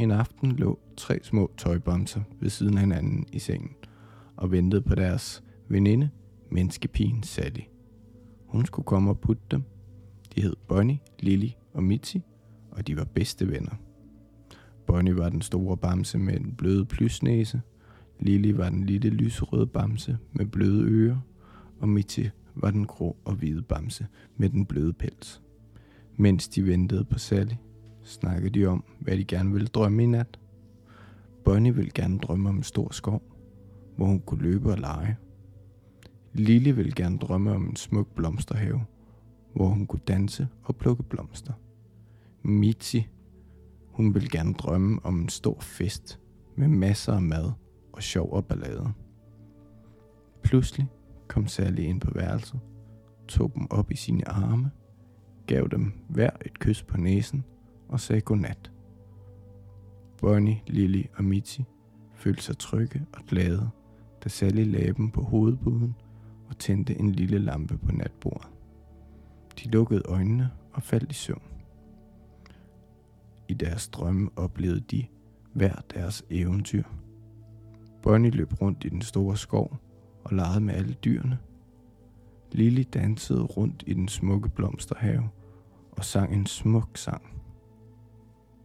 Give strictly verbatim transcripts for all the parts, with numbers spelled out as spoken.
En aften lå tre små tøjbomser ved siden af hinanden i sengen og ventede på deres veninde, menneskepigen Sally. Hun skulle komme og putte dem. De hed Bonnie, Lily og Mitzi, og de var bedste venner. Bonnie var den store bamse med den bløde plysnæse. Lily var den lille lyserøde bamse med bløde ører, og Mitzi var den grå og hvide bamse med den bløde pels. Mens de ventede på Sally, snakkede de om, hvad de gerne ville drømme i nat. Bonnie ville gerne drømme om en stor skov, hvor hun kunne løbe og lege. Lily ville gerne drømme om en smuk blomsterhave, hvor hun kunne danse og plukke blomster. Mitzi, hun ville gerne drømme om en stor fest med masser af mad og sjov og ballade. Pludselig kom Sally ind på værelset, tog dem op i sine arme, gav dem hver et kys på næsen og sagde godnat. Bonnie, Lily og Mitzi følte sig trygge og glade, da Sally lagde dem på hovedpuden og tændte en lille lampe på natbordet. De lukkede øjnene og faldt i søvn. I deres drømme oplevede de hver deres eventyr. Bonnie løb rundt i den store skov og legede med alle dyrene. Lily dansede rundt i den smukke blomsterhave og sang en smuk sang.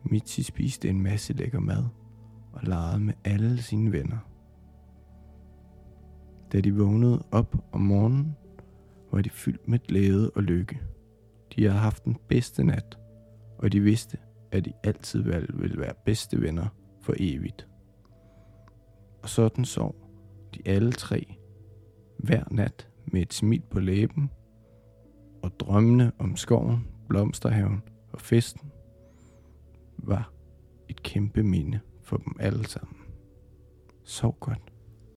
Mitzi spiste en masse lækker mad og legede med alle sine venner. Da de vågnede op om morgenen, var de fyldt med glæde og lykke. De havde haft den bedste nat, og de vidste, at de altid ville være bedste venner for evigt. Og sådan sov de alle tre hver nat med et smil på læben, og drømmene om skoven, blomsterhaven og festen var et kæmpe minde for dem alle sammen. Sov godt.